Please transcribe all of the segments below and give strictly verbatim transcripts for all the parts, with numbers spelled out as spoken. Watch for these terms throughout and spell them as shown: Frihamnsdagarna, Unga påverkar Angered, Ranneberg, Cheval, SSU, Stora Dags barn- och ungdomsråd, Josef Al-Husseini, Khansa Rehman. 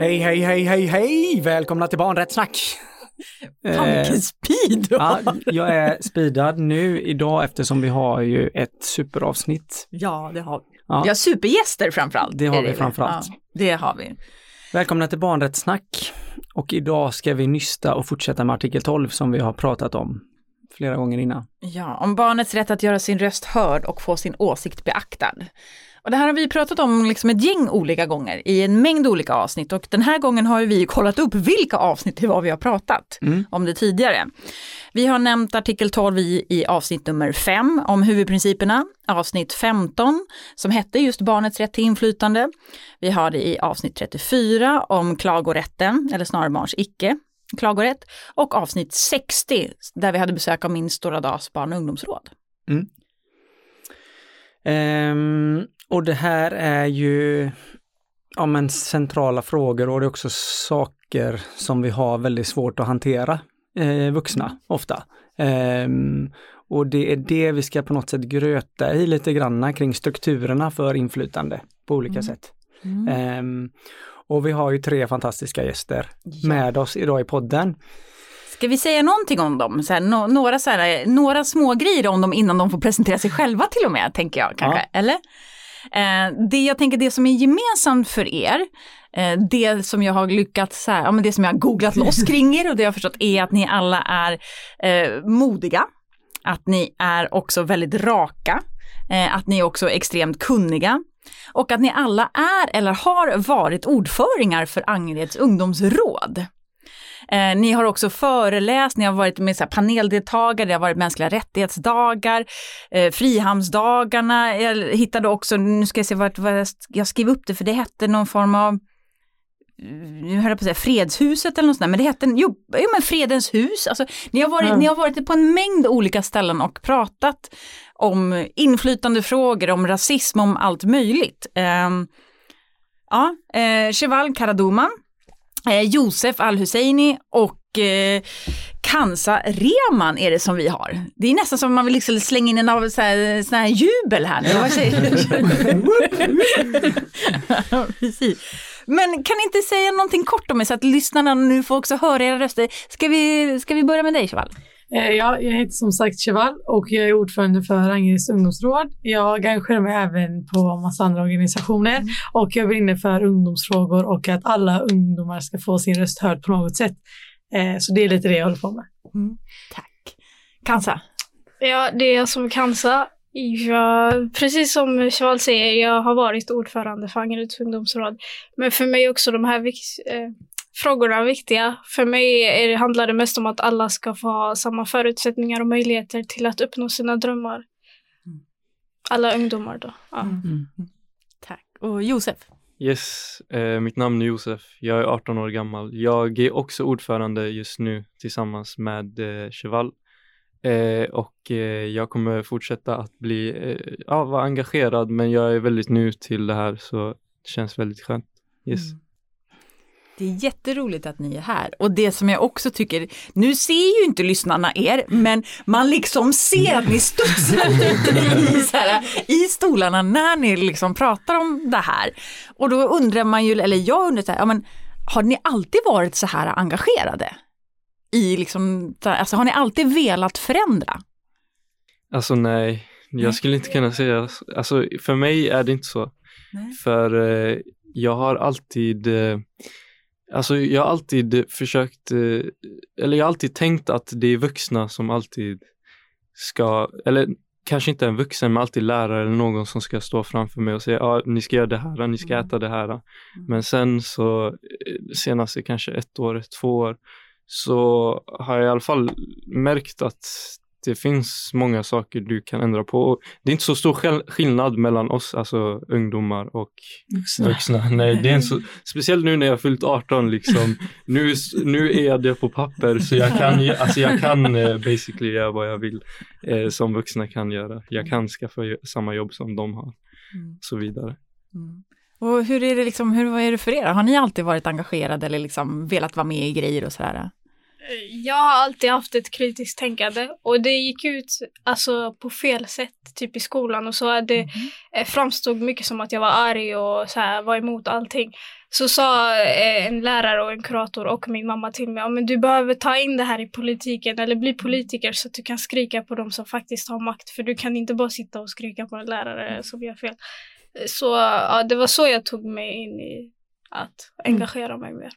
Hej, hej, hej, hej, hej! Välkomna till Barnrättssnack! Fan, vilken speed! Ja, jag är speedad nu idag eftersom vi har ju ett superavsnitt. Ja, det har vi. Ja. Vi har supergäster framförallt. Det har vi framförallt. Ja, det har vi. Välkomna till Barnrättssnack. Och idag ska vi nysta och fortsätta med artikel tolv som vi har pratat om flera gånger innan. Ja, om barnets rätt att göra sin röst hörd och få sin åsikt beaktad. Och det här har vi pratat om liksom ett gäng olika gånger i en mängd olika avsnitt. Och den här gången har vi kollat upp vilka avsnitt det var vi har pratat mm. om det tidigare. Vi har nämnt artikel tolv i, i avsnitt nummer fem om huvudprinciperna. Avsnitt femton som hette just barnets rätt till inflytande. Vi har det i avsnitt trettiofyra om klagorätten, eller snarare barns icke klagorätt. Och avsnitt sextio där vi hade besök av min Stora Dags barn- och ungdomsråd. Mm. Um... Och det här är ju ja, men centrala frågor, och det är också saker som vi har väldigt svårt att hantera, eh, vuxna ofta. Eh, och det är det vi ska på något sätt gröta i lite granna kring strukturerna för inflytande på olika mm. sätt. Mm. Eh, och vi har ju tre fantastiska gäster ja. med oss idag i podden. Ska vi säga någonting om dem? Så här, no- några, så här, några små grejer om dem innan de får presentera sig själva till och med, tänker jag kanske, ja. eller? Det jag tänker, det som är gemensamt för er, det som jag har lyckats så här, ja, men det som jag har googlat loss kring er och det jag har förstått är att ni alla är eh, modiga, att ni är också väldigt raka, eh, att ni är också extremt kunniga och att ni alla är eller har varit ordföringar för Angereds ungdomsråd. Eh, ni har också föreläst, ni har varit med så här, paneldeltagare, det har varit mänskliga rättighetsdagar, eh, Frihamnsdagarna. Jag hittade också, nu ska jag se vart, vart jag, jag skrev upp det, för det hette någon form av, nu höll jag på att säga Fredshuset eller något sånt där, men det hette, jo, jo men Fredens hus. Alltså, ni, har varit, mm. ni har varit på en mängd olika ställen och pratat om inflytande frågor, om rasism, om allt möjligt. Eh, ja, eh, Cheval Karaduman. Eh, Josef Al-Husseini och eh, Khansa Rehman är det som vi har. Det är nästan som man vill liksom slänga in en av så här, sån här jubel här nu. Ja, precis. Men kan ni inte säga någonting kort om er så att lyssnarna nu får också höra era röster? Ska vi, ska vi börja med dig, Cheval? Eh, ja, jag heter som sagt Cheval och jag är ordförande för Angereds ungdomsråd. Jag engagerar mig även på massa andra organisationer mm. och jag brinner för ungdomsfrågor och att alla ungdomar ska få sin röst hörd på något sätt. Eh, så det är lite det jag håller på med. Mm. Tack. Khansa? Ja, det är jag som Khansa. Jag, precis som Cheval säger, jag har varit ordförande för Angereds ungdomsråd. Men för mig också de här eh, frågorna är viktiga. För mig är det, handlar det mest om att alla ska få ha samma förutsättningar och möjligheter till att uppnå sina drömmar. Alla ungdomar då. Ja. Mm. Mm. Tack. Och Josef? Yes, eh, mitt namn är Josef. Jag är arton år gammal. Jag är också ordförande just nu tillsammans med eh, Cheval. Eh, och eh, jag kommer fortsätta att bli eh, ja, vara engagerad, men jag är väldigt ny till det här så det känns väldigt skönt. Yes. Mm. Det är jätteroligt att ni är här. Och det som jag också tycker, nu ser ju inte lyssnarna er, men man liksom ser att ni studsar lite i, så här, i stolarna när ni liksom pratar om det här. Och då undrar man ju, eller jag undrar så här, ja, men, har ni alltid varit så här engagerade? I liksom, alltså, har ni alltid velat förändra? Alltså nej, jag skulle inte kunna säga. Alltså för mig är det inte så. Nej. För eh, jag har alltid... Eh, Alltså jag har alltid försökt, eller jag har alltid tänkt att det är vuxna som alltid ska, eller kanske inte en vuxen men alltid lärare eller någon som ska stå framför mig och säga ja, ni ska göra det här, ni ska äta det här. Men sen så senast kanske ett år, två år så har jag i alla fall märkt att det finns många saker du kan ändra på. Och det är inte så stor skillnad mellan oss, alltså ungdomar och vuxna. vuxna. Nej, det är inte så, speciellt nu när jag har fyllt arton liksom. Nu, nu är jag det på papper så jag kan, alltså jag kan basically göra vad jag vill eh, som vuxna kan göra. Jag kan skaffa samma jobb som de har och så vidare. Mm. Och hur är det liksom, hur är det för er? Har ni alltid varit engagerade eller liksom velat vara med i grejer och sådär? Jag har alltid haft ett kritiskt tänkande och det gick ut alltså, på fel sätt typ i skolan och så det mm. framstod mycket som att jag var arg och så här, var emot allting. så sa en lärare och en kurator och min mamma till mig, men du behöver ta in det här i politiken eller bli politiker så att du kan skrika på dem som faktiskt har makt, för du kan inte bara sitta och skrika på en lärare som gör fel. Så ja, det var så jag tog mig in i att engagera mig mer. Mm.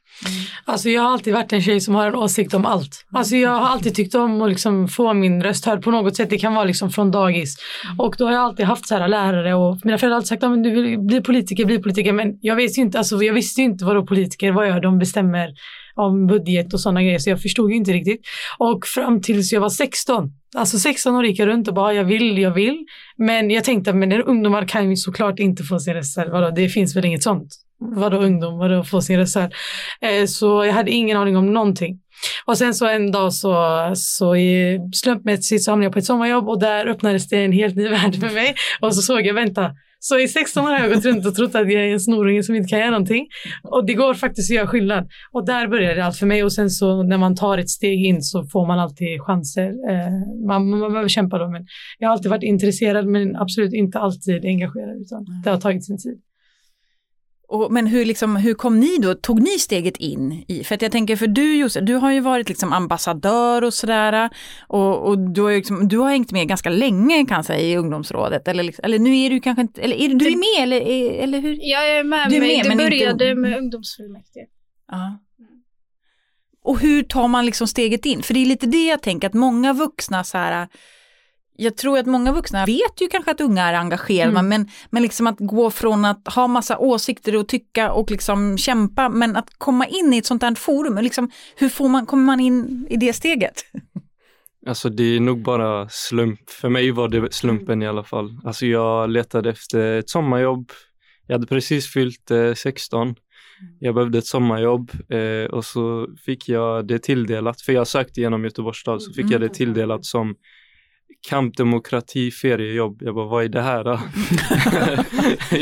Alltså jag har alltid varit en tjej som har en åsikt om allt. Alltså jag har alltid tyckt om att liksom få min röst hörd på något sätt. Det kan vara liksom från dagis. Och då har jag alltid haft så här lärare och mina föräldrar har alltid sagt, ah, men du vill bli politiker, bli politiker. Men jag visste ju inte, alltså jag visste inte vad då politiker var, jag, de bestämmer om budget och sådana grejer. Så jag förstod ju inte riktigt. Och fram tills jag var sexton. Alltså sexton år gick jag runt och bara jag vill, jag vill. Men jag tänkte att ungdomar kan ju såklart inte få sin röst hörd. Det finns väl inget sånt. Vadå ungdom, vadå få sin röst hörd. Eh, så jag hade ingen aning om någonting. Och sen så en dag så, så i slumpmässigt så hamnade jag på ett sommarjobb och där öppnades det en helt ny värld för mig. Och så såg jag, vänta. Så i sexton år har jag gått runt och trott att jag är en snorunge som inte kan göra någonting. Och det går faktiskt att göra skillnad. Och där började allt för mig. Och sen så när man tar ett steg in så får man alltid chanser. Eh, man, man behöver kämpa då. Men jag har alltid varit intresserad men absolut inte alltid engagerad. Utan det har tagit sin tid. Och, men hur, liksom, hur kom ni då? Tog ni steget in i? För att jag tänker, för du Josef, du har ju varit liksom ambassadör och sådär. Och, och du, har ju liksom, du har hängt med ganska länge kan jag säga i ungdomsrådet. Eller, liksom, eller nu är du kanske inte... Eller är du, du är med, eller, eller hur? Jag är med, du är med, men det började inte... med ungdomsfullmäktige. Ja. Och hur tar man liksom steget in? För det är lite det jag tänker, att många vuxna så här... Jag tror att många vuxna vet ju kanske att unga är engagerade, mm. men, men liksom att gå från att ha massa åsikter och tycka och liksom kämpa, men att komma in i ett sånt här forum, liksom, hur får man, kommer man in i det steget? Alltså det är nog bara slump. För mig var det slumpen i alla fall. Alltså jag letade efter ett sommarjobb. Jag hade precis fyllt eh, sexton. Jag behövde ett sommarjobb eh, och så fick jag det tilldelat. För jag sökte genom Göteborgs stad så fick jag det tilldelat som kampdemokrati, feriejobb. Jag bara, vad är det här då?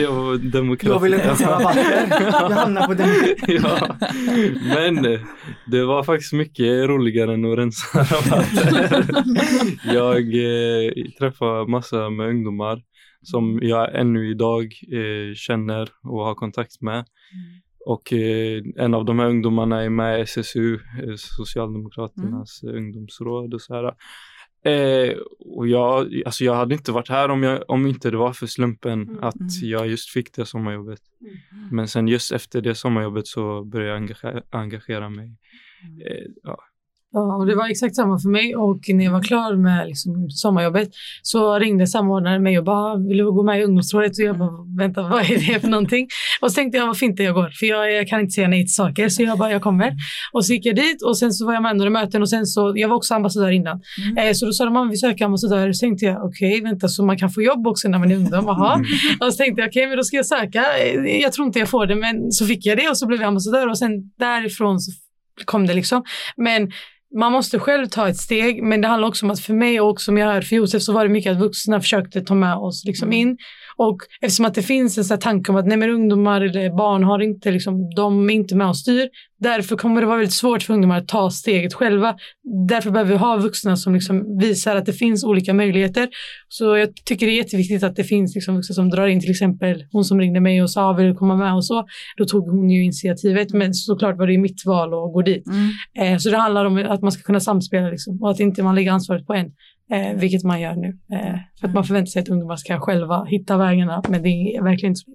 Jag var demokrati. Jag ville inte ens vara vatten. Jag hamnade på demokrati. Ja. Men det var faktiskt mycket roligare än att rensa rabatter. Jag eh, träffade massa med ungdomar som jag ännu idag eh, känner och har kontakt med. Mm. Och eh, en av de här ungdomarna är med i S S U, eh, Socialdemokraternas mm. ungdomsråd och så här. Eh, och jag, alltså jag hade inte varit här om, jag, om inte det var för slumpen mm. att jag just fick det sommarjobbet. Mm. Men sen just efter det sommarjobbet så började jag engagera, engagera mig. Eh, ja. ja, och det var exakt samma för mig. Och när jag var klar med liksom, sommarjobbet så ringde samordnaren mig och bara, vill du gå med i ungdomsrådet? Och jag bara, vänta, vad är det för någonting? Och så tänkte jag, vad fint det jag går. För jag, jag kan inte säga nej till saker. Så jag bara, jag kommer. Och så gick jag dit. Och sen så var jag med under möten. Och sen så, jag var också ambassadör innan. Mm. Eh, så då sa de, vi söker ambassadör. Och så tänkte jag, okej, okay, vänta. Så man kan få jobb också när man är ungdom. Mm. Och så tänkte jag, okej, okay, men då ska jag söka. Jag tror inte jag får det. Men så fick jag det. Och så blev jag ambassadör. Och sen därifrån så kom det liksom. Men... Man måste själv ta ett steg, men det handlar också om att för mig och som jag hör för Josef så var det mycket att vuxna försökte ta med oss liksom in. Och eftersom att det finns en sån här tanke om att nej men ungdomar eller barn har inte liksom, de är inte med och styr. Därför kommer det vara väldigt svårt för ungdomar att ta steget själva. Därför behöver vi ha vuxna som liksom visar att det finns olika möjligheter. Så jag tycker det är jätteviktigt att det finns liksom vuxna som drar in, till exempel hon som ringde mig och sa ah, vill du komma med och så. Då tog hon ju initiativet, men såklart var det ju mitt val att gå dit. Mm. Eh, så det handlar om att man ska kunna samspela liksom, och att inte man lägger ansvaret på en. Eh, vilket man gör nu. Eh, för att man förväntar sig att ungdomar ska själva hitta vägarna, men det är verkligen inte så.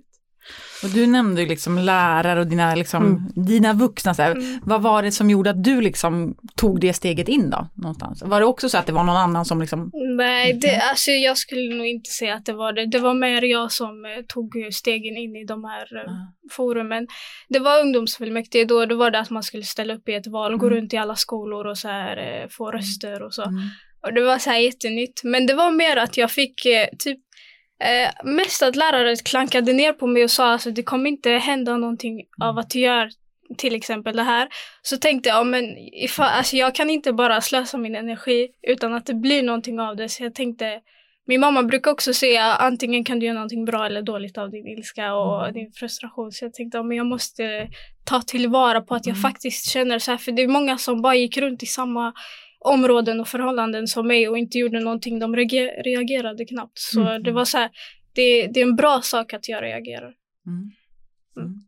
Och du nämnde ju liksom lärare och dina, liksom, mm. dina vuxna. Så här. Mm. Vad var det som gjorde att du liksom tog det steget in då? Någonstans? Var det också så att det var någon annan som liksom... Nej, det, alltså jag skulle nog inte säga att det var det. Det var mer jag som tog stegen in i de här mm. forumen. Det var ungdomsfullmäktige då. Då var det att man skulle ställa upp i ett val och mm. gå runt i alla skolor och så här, få röster och så. Mm. Och det var så här jättenytt. Men det var mer att jag fick eh, typ Eh, mest att lärare klankade ner på mig och sa alltså, det kommer inte hända någonting av att du gör till exempel det här. Så tänkte jag, men if, alltså, jag kan inte bara slösa min energi utan att det blir någonting av det. Så jag tänkte, min mamma brukar också säga antingen kan du göra någonting bra eller dåligt av din ilska och mm. din frustration. Så jag tänkte, men jag måste ta tillvara på att jag mm. faktiskt känner så här. För det är många som bara gick runt i samma områden och förhållanden som mig och inte gjorde någonting, de reager- reagerade knappt. Så mm. det var så här, det, det är en bra sak att jag reagerar. Mm. Mm.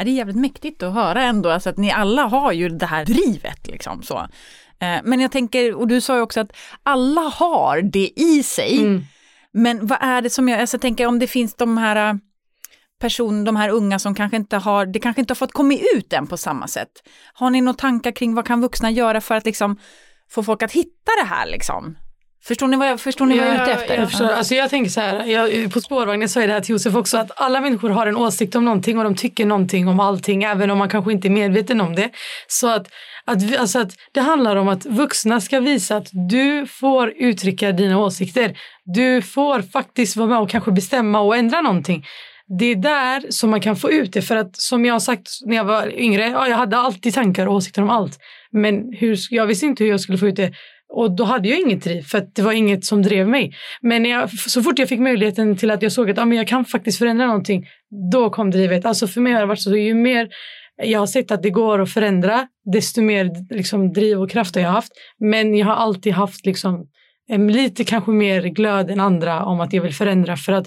Ja, det är jävligt mäktigt att höra ändå, alltså att ni alla har ju det här drivet liksom så. Men jag tänker, och du sa ju också att alla har det i sig. Mm. Men vad är det som jag, alltså jag tänker om det finns de här personer, de här unga som kanske inte har, det kanske inte har fått komma ut än på samma sätt. Har ni några tankar kring vad kan vuxna göra för att liksom få folk att hitta det här liksom? Förstår ni vad jag, förstår ni vad jag är ute efter? Jag, jag, alltså jag tänker så här, jag, på spårvagnen så är det här till Josef också, att alla människor har en åsikt om någonting och de tycker någonting om allting, även om man kanske inte är medveten om det. Så att, att, vi, alltså att det handlar om att vuxna ska visa att du får uttrycka dina åsikter. Du får faktiskt vara med och kanske bestämma och ändra någonting. Det är där som man kan få ut det, för att som jag har sagt när jag var yngre, ja, jag hade alltid tankar och åsikter om allt. Men hur, jag visste inte hur jag skulle få ut det. Och då hade jag inget driv, för att det var inget som drev mig. Men när jag, så fort jag fick möjligheten till att jag såg att ah, men jag kan faktiskt förändra någonting, då kom drivet. Alltså för mig har det varit så, ju mer jag har sett att det går att förändra, desto mer liksom, driv och kraft har jag haft. Men jag har alltid haft liksom, lite kanske mer glöd än andra om att jag vill förändra. För att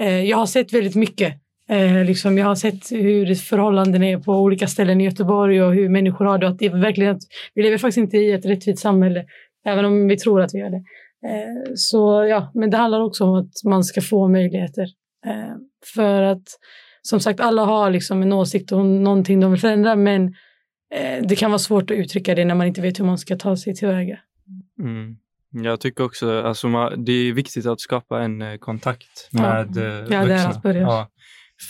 eh, jag har sett väldigt mycket. Eh, liksom, jag har sett hur förhållanden är på olika ställen i Göteborg och hur människor har det. Att det verkligen, att vi lever faktiskt inte i ett rättvist samhälle. Även om vi tror att vi gör det. Eh, så ja, men det handlar också om att man ska få möjligheter. Eh, för att, som sagt, alla har liksom en åsikt om någonting de vill förändra. Men eh, det kan vara svårt att uttrycka det när man inte vet hur man ska ta sig tillväga. Mm. Jag tycker också, alltså, man, det är viktigt att skapa en eh, kontakt med ja. eh, vuxna. Ja, det är att börja. Ja.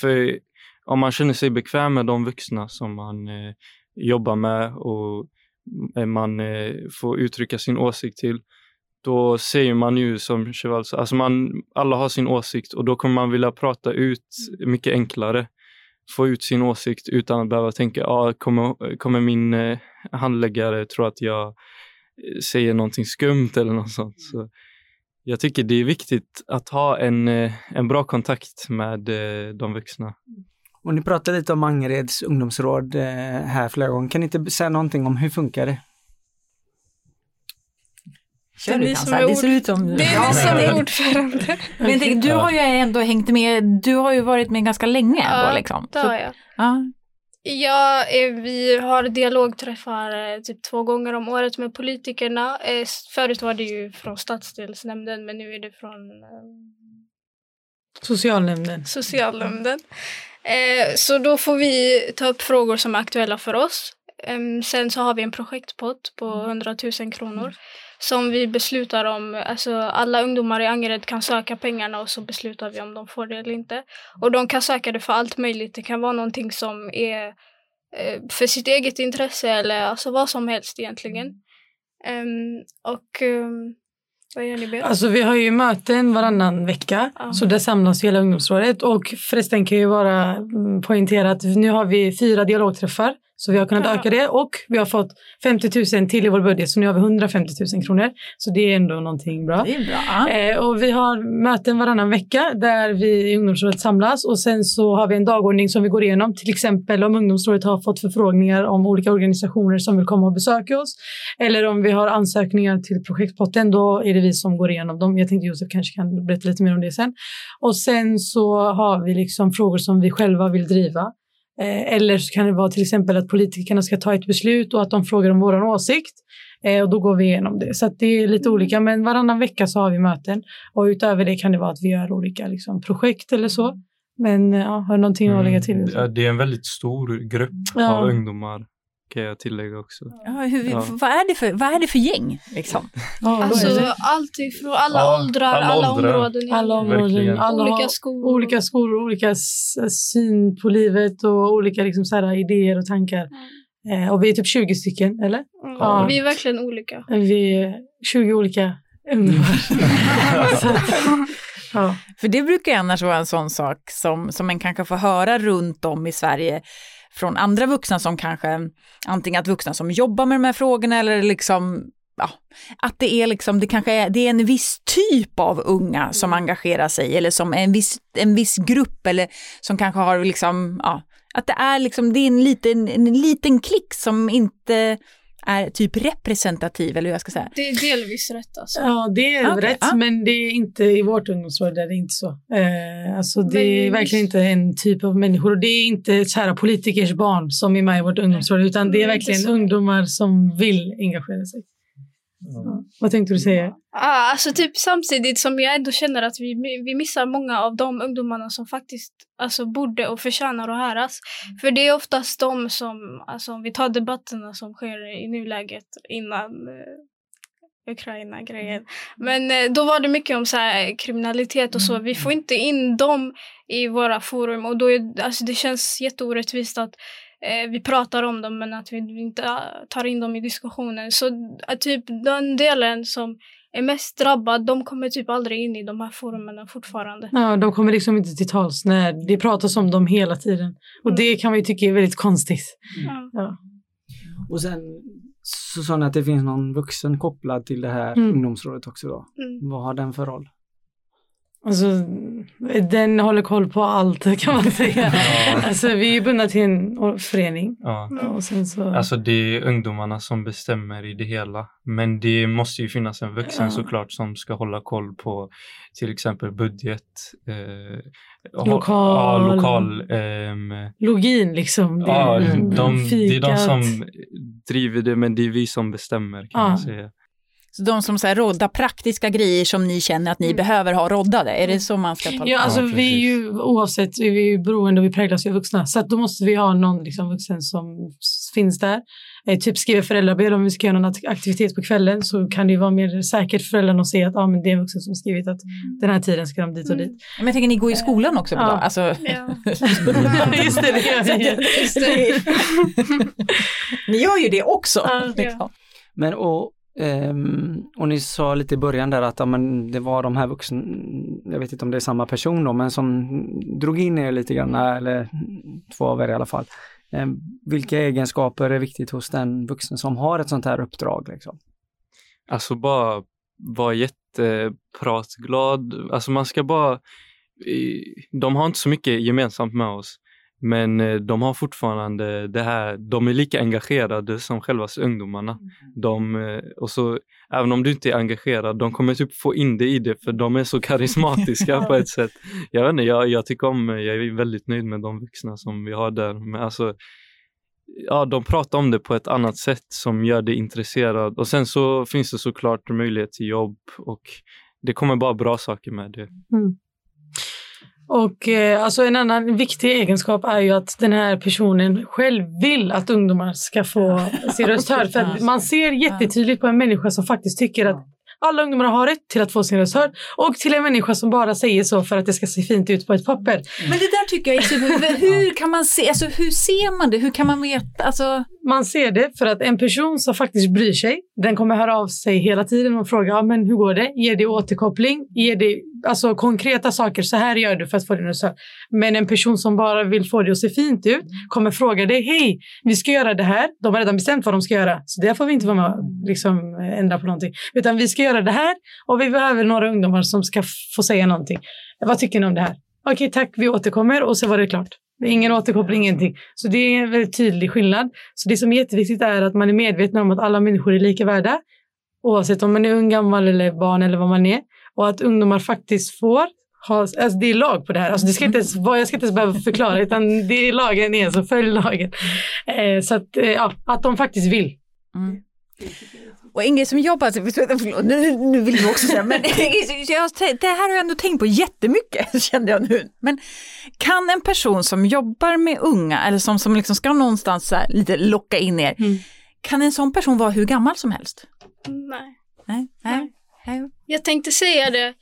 För om man känner sig bekväm med de vuxna som man eh, jobbar med och man eh, får uttrycka sin åsikt till, då ser man ju som Cheval, alltså man, alla har sin åsikt och då kommer man vilja prata ut mycket enklare, få ut sin åsikt utan att behöva tänka ah, kommer, kommer min eh, handläggare tro att jag säger någonting skumt eller något sånt. Så jag tycker det är viktigt att ha en, eh, en bra kontakt med eh, de vuxna. Och ni pratade lite om Angereds ungdomsråd eh, här flera gånger. Kan ni inte säga någonting om hur funkar det? Kör det, som är ord... det ser ut om det. Det är ja, som är ordförande. Men tänk, du har ju ändå hängt med, du har ju varit med ganska länge. Ja, då, liksom. Så, jag. Ja. Ja, vi har dialogträffar typ två gånger om året med politikerna. Förut var det ju från stadsdelsnämnden, men nu är det från... Socialnämnden. Socialnämnden. Eh, så då får vi ta upp frågor som är aktuella för oss. Eh, sen så har vi en projektpott på hundratusen kronor mm. som vi beslutar om. Alltså alla ungdomar i Angered kan söka pengarna och så beslutar vi om de får det eller inte. Och de kan söka det för allt möjligt. Det kan vara någonting som är eh, för sitt eget intresse eller alltså vad som helst egentligen. Eh, och... Eh, Alltså vi har ju möten varannan vecka ah. så där samlas hela ungdomsrådet, och förresten kan ju bara poängtera att nu har vi fyra dialogträffar så vi har kunnat ja. öka det, och vi har fått femtio tusen till i vår budget så nu har vi hundrafemtio tusen kronor, så det är ändå någonting bra. Det är bra. Eh, och vi har möten varannan vecka där vi i ungdomsrådet samlas, och sen så har vi en dagordning som vi går igenom, till exempel om ungdomsrådet har fått förfrågningar om olika organisationer som vill komma och besöka oss, eller om vi har ansökningar till projektpotten, då är det vi som går igenom dem. Jag tänkte Josef kanske kan berätta lite mer om det sen. Och sen så har vi liksom frågor som vi själva vill driva. Eller så kan det vara till exempel att politikerna ska ta ett beslut och att de frågar om vår åsikt, och då går vi igenom det. Så att det är lite olika, men varannan vecka så har vi möten, och utöver det kan det vara att vi gör olika liksom, projekt eller så. Men ja, har någonting att lägga till? Mm, det är en väldigt stor grupp ja. av ungdomar, kan jag tillägga också. Ja, hur vi, ja. vad, är det för, vad är det för gäng? Liksom? Ja, alltså allt ifrån alla ja, åldrar, alla, alla åldrar, områden, alla områden, alla, olika skolor, olika, skolor, olika syn på livet och olika liksom, så här, idéer och tankar. Mm. Eh, och vi är typ tjugo stycken, eller? Mm. Ja. Vi är verkligen olika. Vi är tjugo olika ungdomar. ja. För det brukar annars vara en sån sak som, som man kanske får höra runt om i Sverige. Från andra vuxna som kanske, antingen att vuxna som jobbar med de här frågorna eller liksom, ja, att det är liksom, det kanske är, det är en viss typ av unga som engagerar sig eller som en viss, en viss grupp eller som kanske har liksom, ja, att det är liksom, det är en liten, en liten klick som inte är typ representativ, eller hur jag ska säga. Det är delvis rätt alltså. Ja, det är okay, rätt, ja. Men det är inte i vårt ungdomsråd, det är inte så. Eh, alltså det men... är verkligen inte en typ av människor. Och det är inte kära politikers barn som är med i vårt ungdomsråd, utan det är verkligen det är ungdomar som vill engagera sig. Mm. Vad tänkte du säga? Ah, alltså typ samtidigt som jag ändå känner att vi, vi missar många av de ungdomarna som faktiskt alltså, borde och förtjänar att höras. Mm. För det är oftast de som, alltså, om vi tar debatterna som sker i nuläget innan eh, Ukraina-grejen. Men eh, då var det mycket om så här, kriminalitet och så. Vi får inte in dem i våra forum och då är, alltså, det känns jätteorättvist att vi pratar om dem men att vi inte tar in dem i diskussionen. Så typ den delen som är mest drabbad, de kommer typ aldrig in i de här forumen fortfarande. Ja, de kommer liksom inte till tals när det pratas om dem hela tiden. Och mm. det kan vi tycka är väldigt konstigt. Mm. Ja. Och sen så sa ni att det finns någon vuxen kopplad till det här mm. ungdomsrådet också då. Mm. Vad har den för roll? Alltså, den håller koll på allt kan man säga. Ja. Alltså vi är bundna till en förening. Ja. Och sen så... Alltså det är ungdomarna som bestämmer i det hela. Men det måste ju finnas en vuxen ja. såklart som ska hålla koll på till exempel budget. Eh, lokal. Ja, lokal ehm, login liksom. Det, ja, mm, de, det är de som driver det men det är vi som bestämmer kan ja. man säga. Så de som så här råddar praktiska grejer som ni känner att ni mm. behöver ha råddade. Är det så man ska ta? Ja, alltså ja, vi är ju oavsett, är vi är ju beroende och vi präglas ju av vuxna. Så att då måste vi ha någon liksom, vuxen som finns där. Eh, typ skriver föräldrabrev om vi ska göra någon aktivitet på kvällen så kan det ju vara mer säkert för föräldrarna att se att ah, men det är en vuxen som skrivit att den här tiden ska de dit och dit. Mm. Men jag tänker ni går i skolan också på ja. dag. Alltså... Ja. Just det, det gör vi. Just det. Ni gör ju det också. Ja. Liksom. Men och Um, och ni sa lite i början där att ja, men det var de här vuxna, jag vet inte om det är samma person då, men som drog in er lite grann, eller två av er i alla fall. Um, vilka egenskaper är viktigt hos den vuxen som har ett sånt här uppdrag? Liksom? Alltså bara vara jättepratglad. Alltså man ska bara, de har inte så mycket gemensamt med oss. Men de har fortfarande det här, de är lika engagerade som själva ungdomarna. De, och så, även om du inte är engagerad, de kommer typ få in det i det för de är så karismatiska på ett sätt. Jag vet inte, jag, jag tycker om, jag är väldigt nöjd med de vuxna som vi har där. Men alltså, ja, de pratar om det på ett annat sätt som gör det intresserad. Och sen så finns det såklart möjlighet till jobb och det kommer bara bra saker med det. Mm. Och eh, alltså en annan viktig egenskap är ju att den här personen själv vill att ungdomar ska få sin röst hörd. För att man ser jättetydligt på en människa som faktiskt tycker att alla ungdomar har rätt till att få sin röst hörd. Och till en människa som bara säger så för att det ska se fint ut på ett papper. Mm. Men det där tycker jag är typ, hur kan man se, alltså hur ser man det? Hur kan man veta? Alltså... Man ser det för att en person som faktiskt bryr sig, den kommer höra av sig hela tiden och fråga, ja men hur går det? Ger det återkoppling? Ger det alltså konkreta saker? Så här gör du för att få din röst hörd. Men en person som bara vill få det att se fint ut kommer fråga dig, hej, vi ska göra det här. De har redan bestämt vad de ska göra. Så där får vi inte vara med och liksom ändra på någonting. Utan vi ska göra det här och vi behöver några ungdomar som ska få säga någonting. Vad tycker ni om det här? Okej, tack, vi återkommer och så var det klart. Ingen återkoppling, ingenting. Så det är en väldigt tydlig skillnad. Så det som är jätteviktigt är att man är medveten om att alla människor är lika värda. Oavsett om man är ung, gammal eller barn eller vad man är. Och att ungdomar faktiskt får ha, alltså det är lag på det här. Alltså det ska inte ens, jag ska inte ens behöva förklara utan det är lagen är så följ lagen. Eh, så att, eh, ja, att de faktiskt vill. Mm. Och en grej som jag bara, förlåt, nu, nu vill jag också säga, men jag, det här har jag ändå tänkt på jättemycket, kände jag nu. Men kan en person som jobbar med unga, eller som, som liksom ska någonstans så här, lite locka in er, mm. kan en sån person vara hur gammal som helst? Nej. Nej. Nej. Nej. Jag tänkte säga det,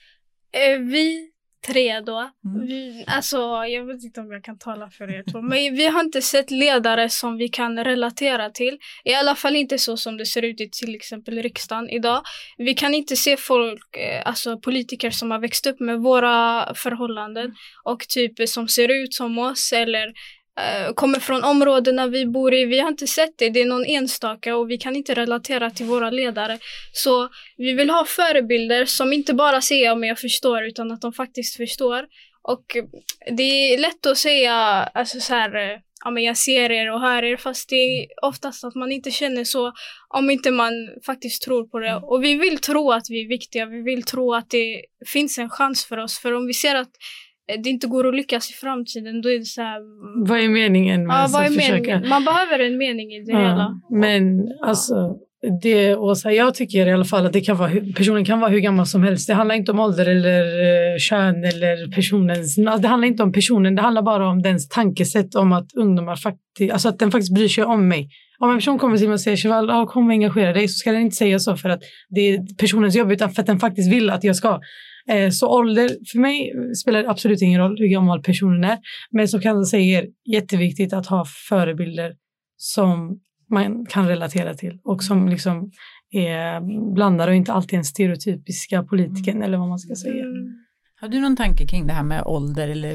vi tre då, mm. vi, alltså jag vet inte om jag kan tala för er två, men vi har inte sett ledare som vi kan relatera till, i alla fall inte så som det ser ut i till exempel riksdagen idag. Vi kan inte se folk, alltså politiker som har växt upp med våra förhållanden och typ som ser ut som oss eller eh, kommer från områdena vi bor i. Vi har inte sett det, det är någon enstaka och vi kan inte relatera till våra ledare. Så vi vill ha förebilder som inte bara säger om jag förstår utan att de faktiskt förstår. Och det är lätt att säga alltså så här, ja, men jag ser er och hör er, fast det är oftast att man inte känner så om inte man faktiskt tror på det. Och vi vill tro att vi är viktiga, vi vill tro att det finns en chans för oss, för om vi ser att det inte går att lyckas i framtiden, då är det så här... Vad är meningen? Man, ja, vad är meningen? Man behöver en mening i det ja, hela. Men alltså, det, och så här, jag tycker i alla fall att det kan vara, personen kan vara hur gammal som helst. Det handlar inte om ålder eller kön eller personens... Alltså, det handlar inte om personen, det handlar bara om dens tankesätt om att ungdomar faktiskt... Alltså att den faktiskt bryr sig om mig. Om en person kommer till mig och säger Cheval, ah, kom och engagera dig, så ska den inte säga så för att det är personens jobb, utan för att den faktiskt vill att jag ska. Eh, så ålder, för mig spelar absolut ingen roll hur gammal personen är. Men som Khansa säger, jätteviktigt att ha förebilder som man kan relatera till. Och som liksom är blandade och inte alltid en stereotypiska politiken eller vad man ska säga. Har du någon tanke kring det här med ålder eller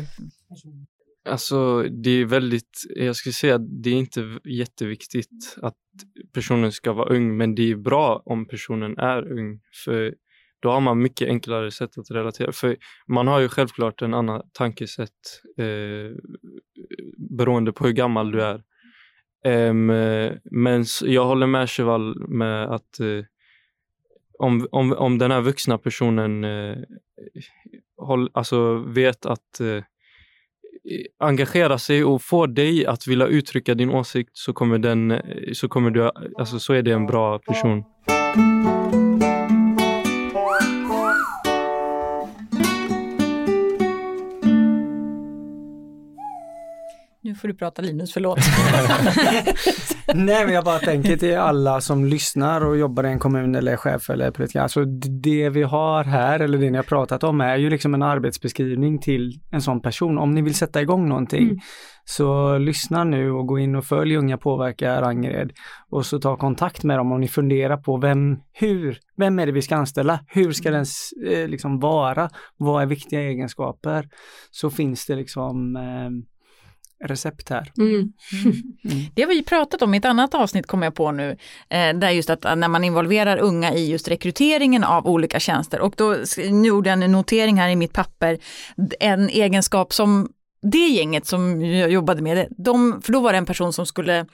person? Alltså det är väldigt, jag skulle säga att det är inte jätteviktigt att personen ska vara ung, men det är bra om personen är ung, för då har man mycket enklare sätt att relatera, för man har ju självklart en annan tankesätt eh, beroende på hur gammal du är. Eh, men jag håller med Cheval med att eh, om, om, om den här vuxna personen eh, håll, alltså vet att eh, engagera sig och få dig att vilja uttrycka din åsikt, så kommer den så kommer du alltså så är det en bra person. Nu får du prata, Linus, förlåt. Nej, men jag bara tänker till alla som lyssnar och jobbar i en kommun eller är chef eller politiker. Alltså det vi har här, eller det ni har pratat om, är ju liksom en arbetsbeskrivning till en sån person. Om ni vill sätta igång någonting, mm. så lyssna nu och gå in och följ Unga påverkar Angered. Och så ta kontakt med dem om ni funderar på vem, hur, vem är det vi ska anställa? Hur ska den eh, liksom vara? Vad är viktiga egenskaper? Så finns det liksom... Eh, recept här. Mm. Mm. Det har vi pratat om i ett annat avsnitt, kommer jag på nu, eh, där just att när man involverar unga i just rekryteringen av olika tjänster, och då nu gjorde jag en notering här i mitt papper, en egenskap som det gänget som jag jobbade med, de, för då var det en person som skulle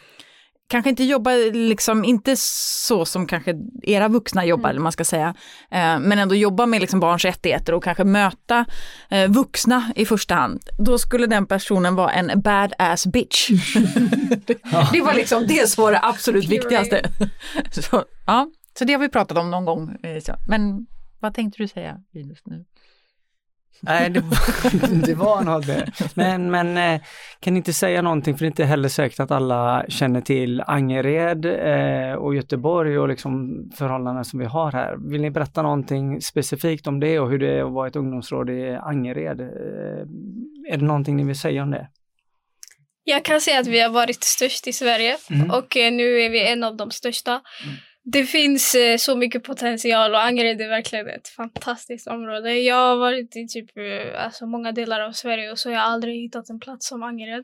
kanske inte jobba liksom, inte så som kanske era vuxna jobbar, eller man ska säga, eh, men ändå jobba med liksom barns rättigheter och kanske möta eh, vuxna i första hand. Då skulle den personen vara en badass bitch. Det var liksom det som var det absolut viktigaste. Så, ja, så det har vi pratat om någon gång. Men vad tänkte du säga just nu? Nej, det var, det var något det. Men, men kan inte säga någonting, för det är inte heller säkert att alla känner till Angered och Göteborg och liksom förhållanden som vi har här. Vill ni berätta någonting specifikt om det och hur det är att vara ett ungdomsråd i Angered? Är det någonting ni vill säga om det? Jag kan säga att vi har varit störst i Sverige, mm. och nu är vi en av de största. Mm. Det finns eh, så mycket potential, och Angered är verkligen ett fantastiskt område. Jag har varit i typ alltså många delar av Sverige, och så har jag aldrig hittat en plats som Angered.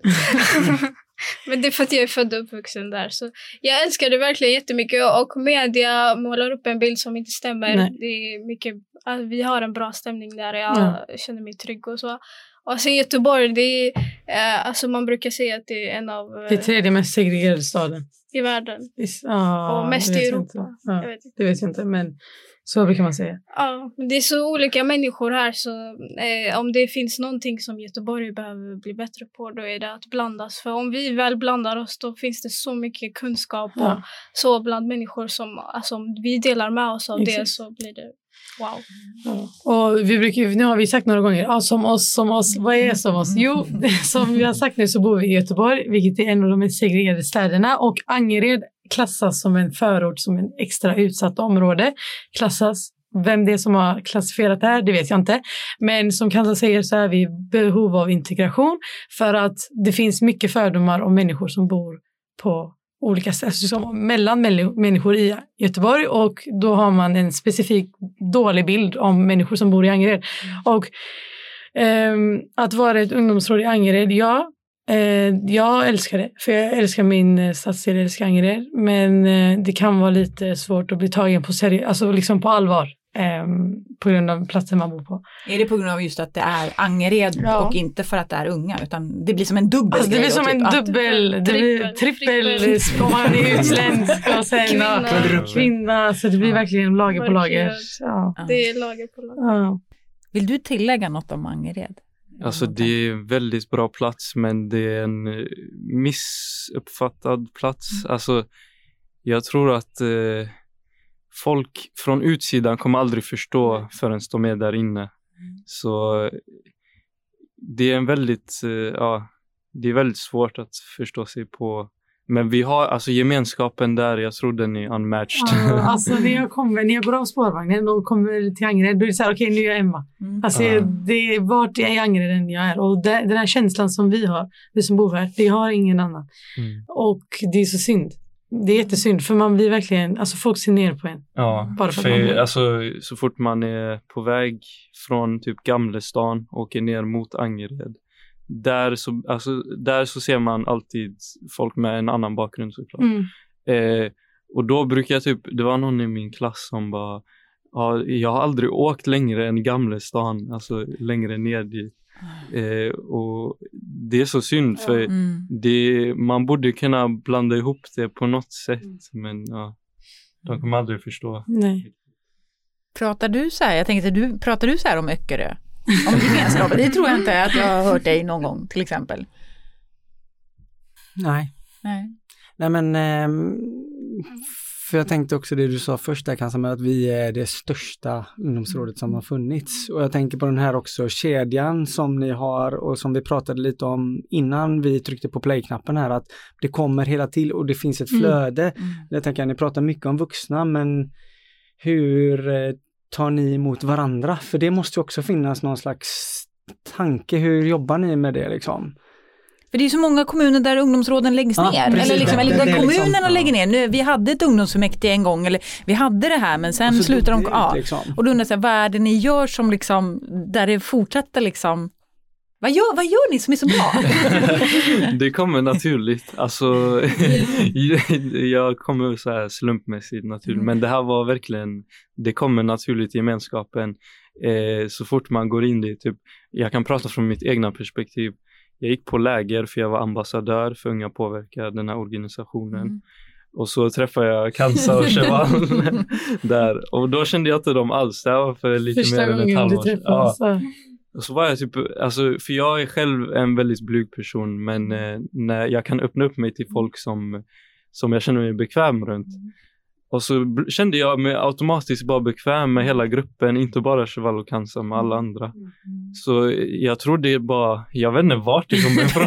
Men det är för att jag är född och uppvuxen där. Så jag älskar det verkligen jättemycket, och media målar upp en bild som inte stämmer. Nej. Det är mycket, alltså, vi har en bra stämning där, jag mm. känner mig trygg och så. Och sen Göteborg, det är, eh, alltså man brukar säga att det är en av... Eh, det tredje mest segregerade staden. I världen. Is, ah, och mest i Europa. Jag ah, jag vet inte. Det vet jag inte, men så brukar man säga. Ja, det är så olika människor här, så eh, om det finns någonting som Göteborg behöver bli bättre på, då är det att blandas. För om vi väl blandar oss, då finns det så mycket kunskap och ja. så bland människor som, alltså, om vi delar med oss av Exakt. det, så blir det... Wow. Ja. Och vi brukar, nu har vi sagt några gånger, ah, som oss, som oss, vad är som oss? Jo, som vi har sagt nu så bor vi i Göteborg, vilket är en av de mest segregerade städerna, och Angered klassas som en förort, som en extra utsatt område. Klassas, vem det är som har klassifierat det här, det vet jag inte. Men som Khansa säger, så är vi i behov av integration, för att det finns mycket fördomar om människor som bor på olika sätt, som mellan människor i Göteborg, och då har man en specifik dålig bild om människor som bor i Angered. Och eh, att vara ett ungdomsråd i Angered, ja, eh, jag älskar det, för jag älskar min stadsdel, jag älskar Angered, men eh, det kan vara lite svårt att bli tagen på seriöst, alltså liksom på allvar Um, på grund av platsen man bor på. Är det på grund av just att det är Angered ja. och inte för att det är unga, utan det blir som en dubbel alltså, det blir som då, en typ. dubbel, det blir trippel om man är utländsk och sen kvinna. kvinna. kvinna så det blir ja. verkligen lager på lager. Ja. Det är lager på lager. Ja. Vill du tillägga något om Angered? Alltså det är en väldigt bra plats, men det är en missuppfattad plats. Mm. Alltså jag tror att eh, folk från utsidan kommer aldrig förstå förrän de är där inne. Så det är en väldigt, ja, det är väldigt svårt att förstå sig på. Men vi har, alltså gemenskapen där, jag tror den är unmatched. Ja, alltså när jag kommer, när jag går av spårvagnen och kommer till Angered, då är det såhär, okej okay, nu är jag hemma. Mm. Alltså uh. det är vart jag är i Angered jag är. Och det, den här känslan som vi har, vi som bor här, vi har ingen annan. Mm. Och det är så synd. Det är jättesynd, för man blir verkligen, alltså folk ser ner på en. Ja, bara för, för man... alltså så fort man är på väg från typ Gamlestan och åker ner mot Angered, där så, alltså, där så ser man alltid folk med en annan bakgrund såklart. Mm. Eh, och då brukar jag typ, det var någon i min klass som bara, ja, jag har aldrig åkt längre än Gamlestan, alltså längre ner dit. Eh, och det är så synd för mm. det, man borde kunna blanda ihop det på något sätt, men ja, de kommer aldrig förstå. Nej. Pratar du så här, jag tänkte, du, pratar du så här om Öckerö? Om gemenskapen? Det tror jag inte att jag har hört dig någon gång till exempel. Nej. Nej, Nej men eh, för jag tänkte också det du sa först där kanske, med att vi är det största ungdomsrådet som har funnits. Och jag tänker på den här också kedjan som ni har och som vi pratade lite om innan vi tryckte på play-knappen här, att det kommer hela till och det finns ett flöde. Mm. Mm. Jag tänker att ni pratar mycket om vuxna, men hur tar ni emot varandra? För det måste ju också finnas någon slags tanke. Hur jobbar ni med det liksom? För det är så många kommuner där ungdomsråden läggs ja, ner. Precis, eller liksom, eller där kommunerna liksom, lägger ner. Nu, vi hade ett ungdomsfullmäktige en gång. Eller vi hade det här, men sen slutar de... Ja. Liksom. Och då undrar jag, vad är det ni gör som liksom... Där det fortsätter liksom... Vad gör, vad gör ni som är så bra? Det kommer naturligt. Alltså, jag kommer så här slumpmässigt naturligt. Mm. Men det här var verkligen... Det kommer naturligt i gemenskapen. Eh, så fort man går in i... Typ, jag kan prata från mitt egna perspektiv. Jag gick på läger för jag var ambassadör för Unga påverkar, den här organisationen. Mm. Och så träffade jag Khansa och Cheval där. Och då kände jag inte dem alls. Det var för lite Första mer än ett halvår. Ja. Och så var jag typ, alltså, för jag är själv en väldigt blyg person. Men eh, när jag kan öppna upp mig till folk som, som jag känner mig bekväm runt. Mm. Och så kände jag mig automatiskt bara bekväm med hela gruppen, inte bara Cheval och Khansa, med alla andra. Mm. Så jag tror det är bara, jag vet inte vart det kommer ifrån,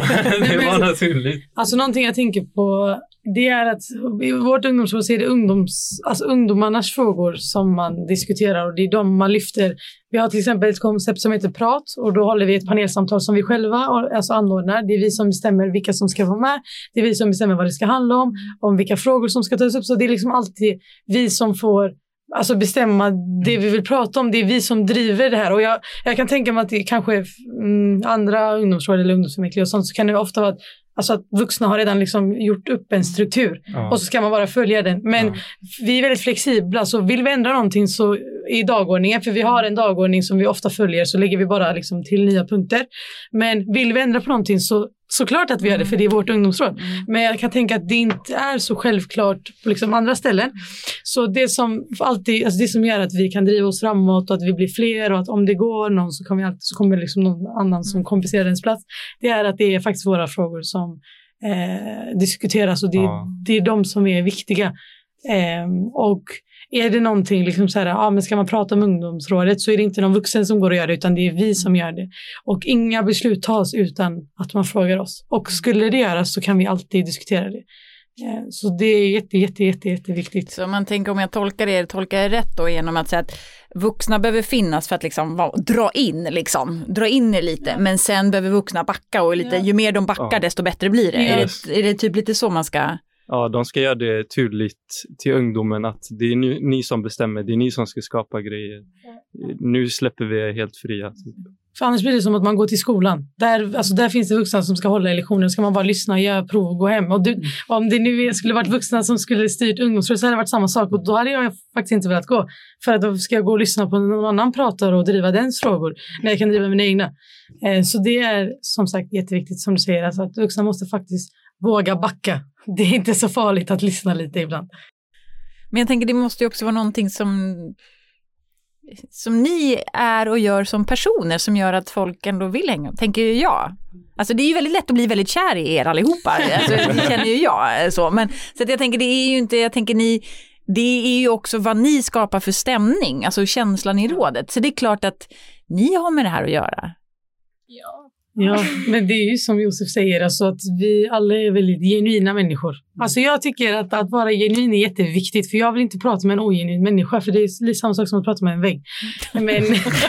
det var naturligt. Alltså någonting jag tänker på, det är att i vårt ungdomsråd så är det ungdoms, alltså ungdomarnas frågor som man diskuterar, och det är de man lyfter. Vi har till exempel ett koncept som heter Prat, och då håller vi ett panelsamtal som vi själva alltså anordnar. Det är vi som bestämmer vilka som ska vara med, det är vi som bestämmer vad det ska handla om, om vilka frågor som ska tas upp. Så det är liksom alltid vi som får alltså bestämma det vi vill prata om, det är vi som driver det här. Och jag, jag kan tänka mig att det kanske mm, andra ungdomsråd eller ungdomsförmäkliga och sånt, så kan det ofta vara att, alltså att vuxna har redan liksom gjort upp en struktur ja. och så ska man bara följa den. Men ja. vi är väldigt flexibla, så vill vi ändra någonting så i dagordningen, för vi har en dagordning som vi ofta följer, så lägger vi bara liksom till nya punkter. Men vill vi ändra på någonting så såklart att vi gör det, för det är vårt ungdomsråd. Mm. Men jag kan tänka att det inte är så självklart på liksom andra ställen. Så det som alltid, alltså det som gör att vi kan driva oss framåt och att vi blir fler, och att om det går någon så kommer, alltid, så kommer liksom någon annan som kompenserar ens plats, det är att det är faktiskt våra frågor som eh, diskuteras, och det, ja. det är de som är viktiga. Eh, och är det någonting liksom så här, ja, men ska man prata om ungdomsrådet, så är det inte någon vuxen som går och gör det, utan det är vi som gör det. Och inga beslut tas utan att man frågar oss. Och skulle det göras så kan vi alltid diskutera det. Så det är jätte, jätte, jätte, jätteviktigt. Så man tänker, om jag tolkar er, tolkar jag rätt då, genom att säga att vuxna behöver finnas för att liksom va, dra in liksom, dra in er lite, ja. men sen behöver vuxna backa, och lite, ja. ju mer de backar ja. desto bättre blir det. Yes. Är det. Är det typ lite så man ska... Ja, de ska göra det tydligt till ungdomen att det är ni, ni som bestämmer, det är ni som ska skapa grejer. Nu släpper vi er helt fria. Typ. För annars blir det som att man går till skolan. Där, alltså där finns det vuxna som ska hålla i lektioner. Ska man bara lyssna, göra prov och gå hem. Och du, om det nu skulle varit vuxna som skulle styrt ungdomsråd så hade det varit samma sak. Och då hade jag faktiskt inte velat gå. För att då ska jag gå och lyssna på någon annan pratar och driva dens frågor. När jag kan driva mina egna. Så det är som sagt jätteviktigt som du säger. Alltså att vuxna måste faktiskt våga backa. Det är inte så farligt att lyssna lite ibland. Men jag tänker det måste ju också vara någonting som... som ni är och gör som personer som gör att folk ändå vill hänga, tänker ju jag. Alltså det är ju väldigt lätt att bli väldigt kär i er allihopa. Alltså, det känner ju jag så. Men så att jag tänker det är ju inte, jag tänker ni, det är ju också vad ni skapar för stämning, alltså känslan i rådet. Så det är klart att ni har med det här att göra. Ja. Ja, men det är ju som Josef säger, alltså att vi alla är väldigt genuina människor. Alltså jag tycker att, att vara genuin är jätteviktigt, för jag vill inte prata med en ogenuin människa, för det är samma sak som att prata med en vägg. Men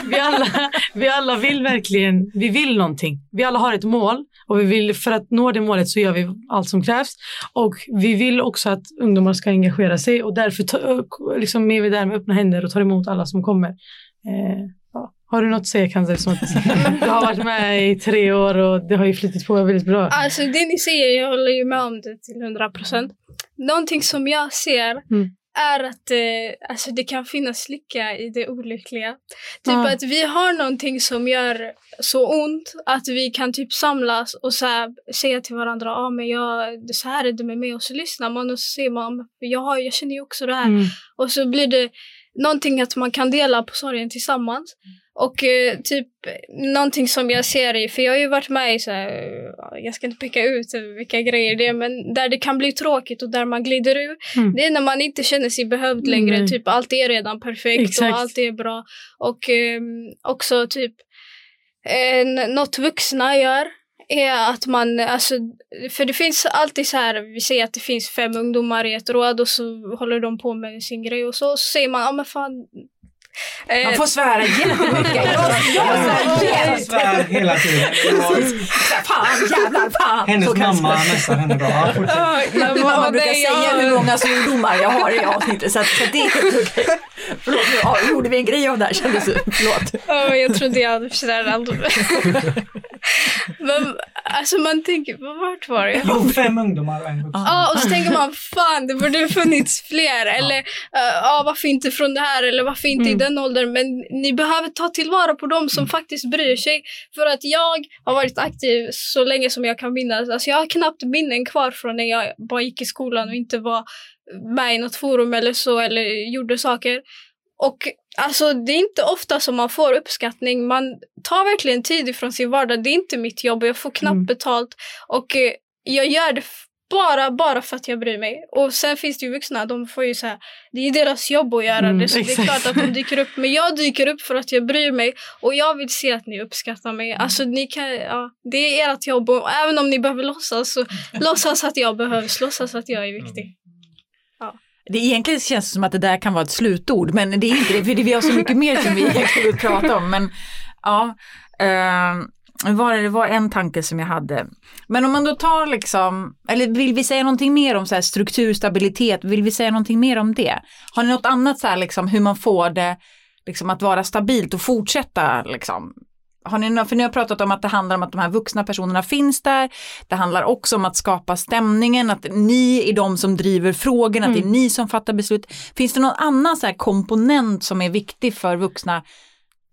vi alla, vi alla vill verkligen, vi vill någonting. Vi alla har ett mål och vi vill, för att nå det målet så gör vi allt som krävs. Och vi vill också att ungdomar ska engagera sig, och därför ta, liksom, är vi där med öppna händer och tar emot alla som kommer. Eh. Har du något att säga, Khansa? Du har varit med i tre år och det har ju flyttat på väldigt bra. Alltså det ni säger, jag håller ju med om det till hundra procent. Någonting som jag ser mm. är att eh, alltså, det kan finnas lycka i det olyckliga. Typ ah. att vi har någonting som gör så ont att vi kan typ samlas och så här, säga till varandra ah, men jag, det så här är det med mig. Och så lyssnar man och så säger man ja, jag känner ju också det här. Mm. Och så blir det någonting att man kan dela på sorgen tillsammans. Och eh, typ någonting som jag ser i, för jag har ju varit med i så här, jag ska inte peka ut vilka grejer det är, men där det kan bli tråkigt och där man glider ur, mm. det är när man inte känner sig behövd längre, mm. typ allt är redan perfekt. Exakt. Och allt är bra. Och eh, också typ eh, något vuxna gör är att man, alltså, för det finns alltid så här, vi säger att det finns fem ungdomar i ett råd och så håller de på med sin grej och så, och så säger man, ja ah, men fan man får svära jättemycket. Jag, jag, jag, jag svär hela tiden. Fan, jävlar, fan. Hennes mamma nästan henne bra. Ja, mamma brukar säga hur många svordomar jag har i avsnittet. Så, så det är helt okej. Förlåt, nu ja, gjorde vi en grej av det här, kändes det. Förlåt. Ja, jag trodde jag hade förstått allt. Men alltså man tänker, vart var det? Jo, fem ungdomar. Ja, och så tänker man, fan, det borde funnits fler. Eller, ja, varför inte från det här? Eller varför inte mm. den åldern, men ni behöver ta tillvara på dem som mm. faktiskt bryr sig, för att jag har varit aktiv så länge som jag kan minnas, alltså jag har knappt minnen kvar från när jag bara gick i skolan och inte var med i något forum eller så, eller gjorde saker. Och alltså det är inte ofta som man får uppskattning, man tar verkligen tid ifrån sin vardag, det är inte mitt jobb, jag får knappt mm. betalt och eh, jag gör det f- Bara, bara för att jag bryr mig. Och sen finns det ju vuxna, de får ju så här, det är deras jobb att göra mm, det, så exakt. Det är klart att de dyker upp. Men jag dyker upp för att jag bryr mig och jag vill se att ni uppskattar mig. Alltså ni kan, ja, det är ert jobb. Och även om ni behöver låtsas, så låtsas att jag behövs, låtsas att jag är viktig. Ja. Det egentligen känns som att det där kan vara ett slutord, men det är inte det, för vi har så mycket mer som vi egentligen vill prata om. Men ja, uh... Var, det var en tanke som jag hade. Men om man då tar liksom, eller vill vi säga någonting mer om så här struktur, stabilitet? Vill vi säga någonting mer om det? Har ni något annat så här liksom, hur man får det liksom, att vara stabilt och fortsätta liksom? Har ni, för ni har pratat om att det handlar om att de här vuxna personerna finns där. Det handlar också om att skapa stämningen, att ni är de som driver frågorna, mm. att det är ni som fattar beslut. Finns det någon annan så här komponent som är viktig för vuxna?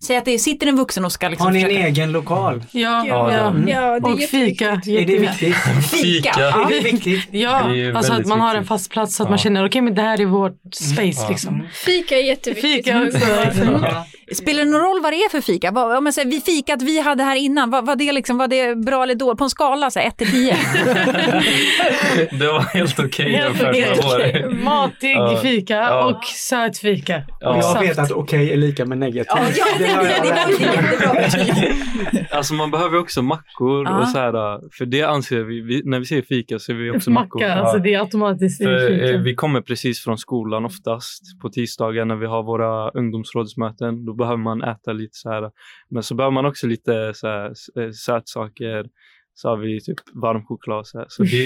Säg att det sitter en vuxen och ska liksom... Har ni en försöka... egen lokal? Ja, ja, ja. Mm. ja det är och fika. Är det viktigt? Fika. Ja. Är det viktigt? Ja, det alltså att man viktigt. Har en fast plats så att ja. Man känner, okej, okay, men det här är vårt space ja. Liksom. Fika är jätteviktigt. Fika också. Ja. Spelar det någon roll vad det är för fika? Vad, om man säger, vi fikat vi hade här innan, vad, vad det liksom, var det bra eller dåligt? På en skala, så ett till tio. Det var helt okej okay för förra året. Matig ja. Fika ja. Och söt fika. Ja. Jag vet att okej okay är lika med negativt. Ja, ja. Alltså man behöver också mackor ah. och så här, för det anser vi, vi när vi säger fika så är vi också mackor. Macka, alltså det är automatiskt för, eh, vi kommer precis från skolan oftast på tisdagar när vi har våra ungdomsrådsmöten, då behöver man äta lite så här, men så behöver man också lite så här sötsaker, så har vi typ varm choklad så här. Så det,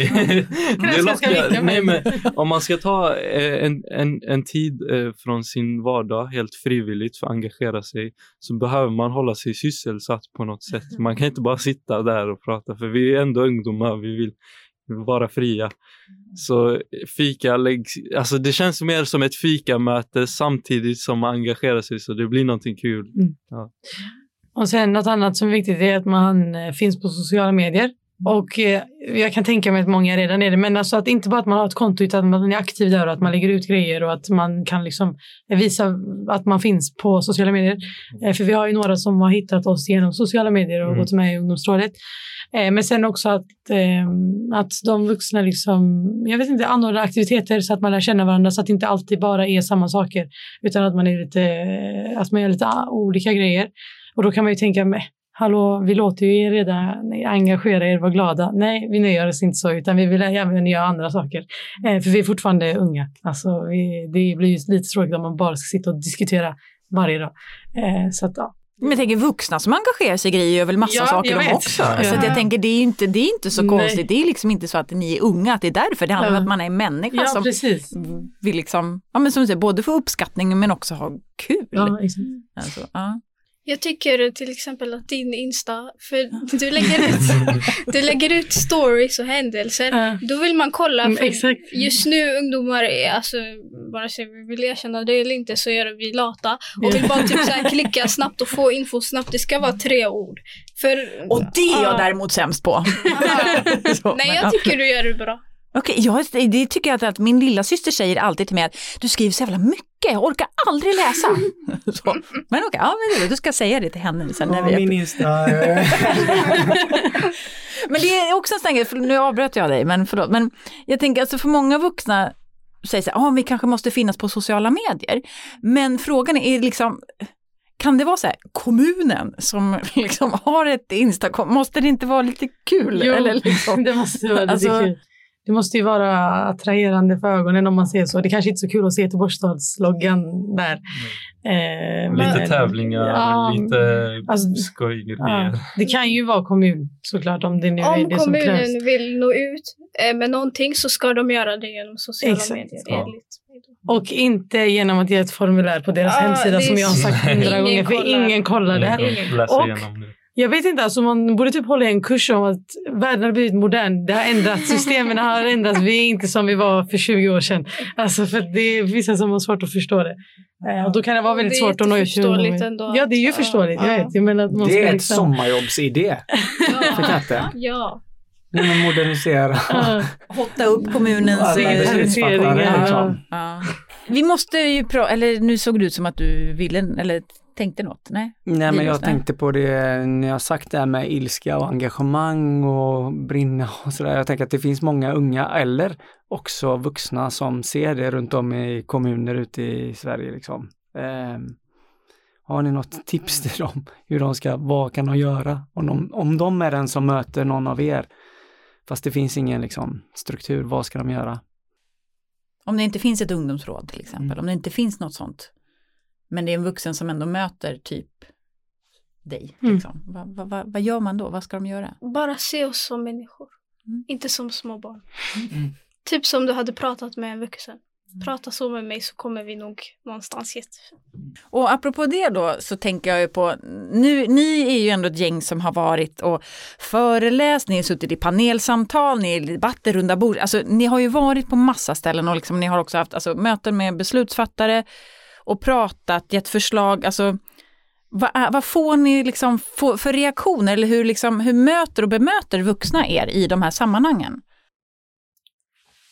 det lockar. Nej, men om man ska ta en, en, en tid från sin vardag helt frivilligt för att engagera sig, så behöver man hålla sig sysselsatt på något sätt. Man kan inte bara sitta där och prata, för vi är ändå ungdomar, vi vill vara fria. Så fika läggs, alltså det känns mer som ett fikamöte samtidigt som man engagerar sig, så det blir någonting kul. Mm. Ja. Och sen något annat som är viktigt är att man finns på sociala medier. Och eh, jag kan tänka mig att många redan är det. Men alltså att inte bara att man har ett konto, utan att man är aktiv där och att man lägger ut grejer och att man kan liksom visa att man finns på sociala medier. Eh, för vi har ju några som har hittat oss genom sociala medier och mm. gått med i ungdomsrådet. Eh, men sen också att, eh, att de vuxna liksom, jag vet inte, anordnar aktiviteter så att man lär känna varandra. Så att det inte alltid bara är samma saker, utan att man är lite, att man gör lite olika grejer. Och då kan man ju tänka med. Hallå, vi låter ju er redan engagera er, vara glada. Nej, vi nöjer oss inte så, utan vi vill även göra andra saker. Eh, för vi är fortfarande unga. Alltså, vi, det blir ju lite tråkigt om man bara ska sitta och diskutera varje dag. Eh, så att, ja. Men jag tänker, vuxna som engagerar sig i grejer gör väl massa ja, saker de också. Ja. Så att jag tänker, det är ju inte, det är inte så konstigt. Nej. Det är liksom inte så att ni är unga, att det är därför. Det handlar ja. om att man är människa ja, som precis. vill liksom, ja, men som du säger, både få uppskattning men också ha kul. Ja, exakt. Alltså, ja. Jag tycker till exempel att din Insta, för du lägger ut, du lägger ut stories och händelser, uh. då vill man kolla. För mm, just nu ungdomar är, alltså, bara så vi vill erkänna det eller inte, så gör vi lata. Och vill bara typ så här klicka snabbt och få info snabbt. Det ska vara tre ord. För, och det är jag uh. däremot sämst på. så, Nej, jag tycker du gör det bra. Okej, okay, ja, det tycker jag att min lilla syster säger alltid till mig, att du skriver så jävla mycket, jag orkar aldrig läsa. Så. Men okej, okay, ja, men du ska säga det till henne sen. När vi min Insta. Men det är också en stäng, för nu avbröt jag dig, men förlåt. Men jag tänker, alltså för många vuxna säger så här, ah, vi kanske måste finnas på sociala medier. Men frågan är liksom, kan det vara så här, kommunen som liksom har ett Insta, måste det inte vara lite kul? Jo, eller liksom? Det måste vara lite alltså, kul. Det måste ju vara attraherande för ögonen om man ser så. Det är kanske inte så kul att se Göteborgsstadsloggan där. Eh, lite men, tävlingar, ja, lite alltså, skojgrejer. Ja, det kan ju vara kommun såklart om det nu om är det som krävs. Om kommunen vill nå ut eh, med någonting, så ska de göra det genom sociala Exakt. medier. Ja. Och inte genom att ge ett formulär på deras ja, hemsida som jag har sagt hundra gånger. För kollar. ingen kollar det här. Och jag vet inte, alltså man borde typ hålla en kurs om att världen har blivit modern. Det har ändrats, systemen har ändrats. Vi är inte som vi var för tjugo år sedan. Alltså för det är vissa som har svårt att förstå det. Ja. Och då kan det vara väldigt det svårt att nå ut. Det är förståeligt ändå. Ja, det är ju förståeligt. Ja. Jag vet. Jag menar att man det är ett liksom... sommarjobbsidé. Ja. För katten. Ja. Nej, men modernisera. Ja. Hotta upp kommunens beslutsfattare. Ja. Liksom. Ja. Vi måste ju prata, eller nu såg det ut som att du ville, eller... tänkte något, nej? Nej, men jag tänkte på det när jag sagt det här med ilska och engagemang och brinna och sådär. Jag tänker att det finns många unga eller också vuxna som ser det runt om i kommuner ute i Sverige liksom. Eh, har ni något tips till dem? Hur de ska, vad kan de göra? Om de, om de är den som möter någon av er, fast det finns ingen liksom struktur, vad ska de göra? Om det inte finns ett ungdomsråd till exempel, mm. om det inte finns något sånt. Men det är en vuxen som ändå möter typ dig. Mm. Liksom. Va, va, va, vad gör man då? Vad ska de göra? Bara se oss som människor. Mm. Inte som små barn. Mm. Typ som du hade pratat med en vuxen. Mm. Prata så med mig så kommer vi nog någonstans jättefint. Och apropå det då så tänker jag ju på, nu, ni är ju ändå ett gäng som har varit och föreläst, ni har suttit i panelsamtal, ni är i debatter, runda bord. Alltså ni har ju varit på massa ställen och liksom, ni har också haft alltså, möten med beslutsfattare. Och pratat, gett förslag, alltså vad, vad får ni liksom för, för reaktioner eller hur, liksom, hur möter och bemöter vuxna er i de här sammanhangen?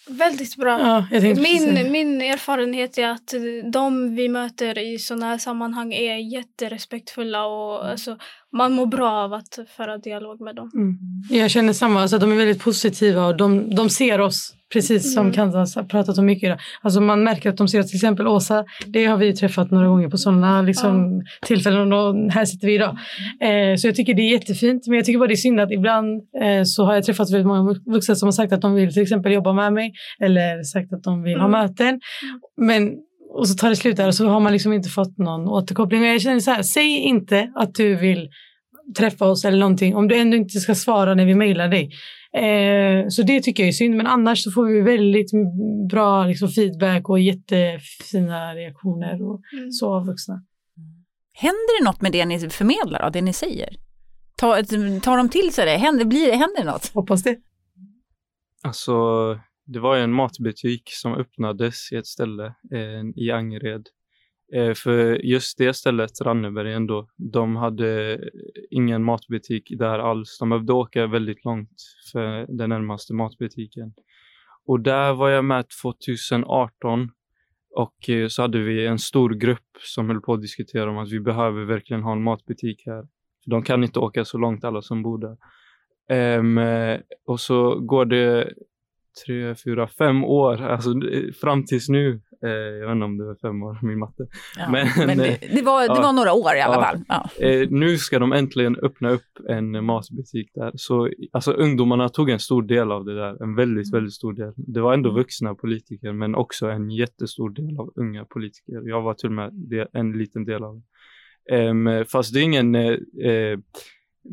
Väldigt bra. Ja, jag tänkte min, min erfarenhet är att de vi möter i sådana här sammanhang är jätterespektfulla och alltså, man mår bra av att föra dialog med dem. Mm. Jag känner samma, alltså, de är väldigt positiva och de, de ser oss. Precis som Khansa har pratat om mycket idag. Alltså man märker att de ser att till exempel Åsa, det har vi träffat några gånger på sådana liksom, ja. tillfällen och här sitter vi idag. Eh, så jag tycker det är jättefint, men jag tycker bara det är synd att ibland eh, så har jag träffat väldigt många vuxna som har sagt att de vill till exempel jobba med mig eller sagt att de vill mm. ha möten. Men och så tar det slut där och så har man liksom inte fått någon återkoppling. Och jag känner så här, säg inte att du vill träffa oss eller någonting. Om du ändå inte ska svara när vi mejlar dig. Eh, så det tycker jag är synd. Men annars så får vi väldigt bra liksom, feedback och jättefina reaktioner och mm. så av vuxna. Händer det något med det ni förmedlar och det ni säger? Ta, tar de till sig det? Händer, blir det, händer det något? Hoppas det. Alltså, det var ju en matbutik som öppnades i ett ställe eh, i Angered. Eh, för just det stället, Ranneberg ändå, de hade ingen matbutik där alls. De behövde åka väldigt långt för den närmaste matbutiken. Och där var jag med tjugoarton. Och eh, så hade vi en stor grupp som höll på att diskutera om att vi behöver verkligen ha en matbutik här. De kan inte åka så långt alla som bor där. Um, och så går det tre, fyra, fem år. Alltså fram tills nu. Eh, jag vet inte om det var fem år, min matte. Ja, men men det, det, var, ja, det var några år i alla ja, fall. Ja. Eh, nu ska de äntligen öppna upp en matbutik där. Så alltså, ungdomarna tog en stor del av det där. En väldigt, mm. väldigt stor del. Det var ändå vuxna politiker men också en jättestor del av unga politiker. Jag var till och med del, en liten del av det. Um, fast det är ingen eh,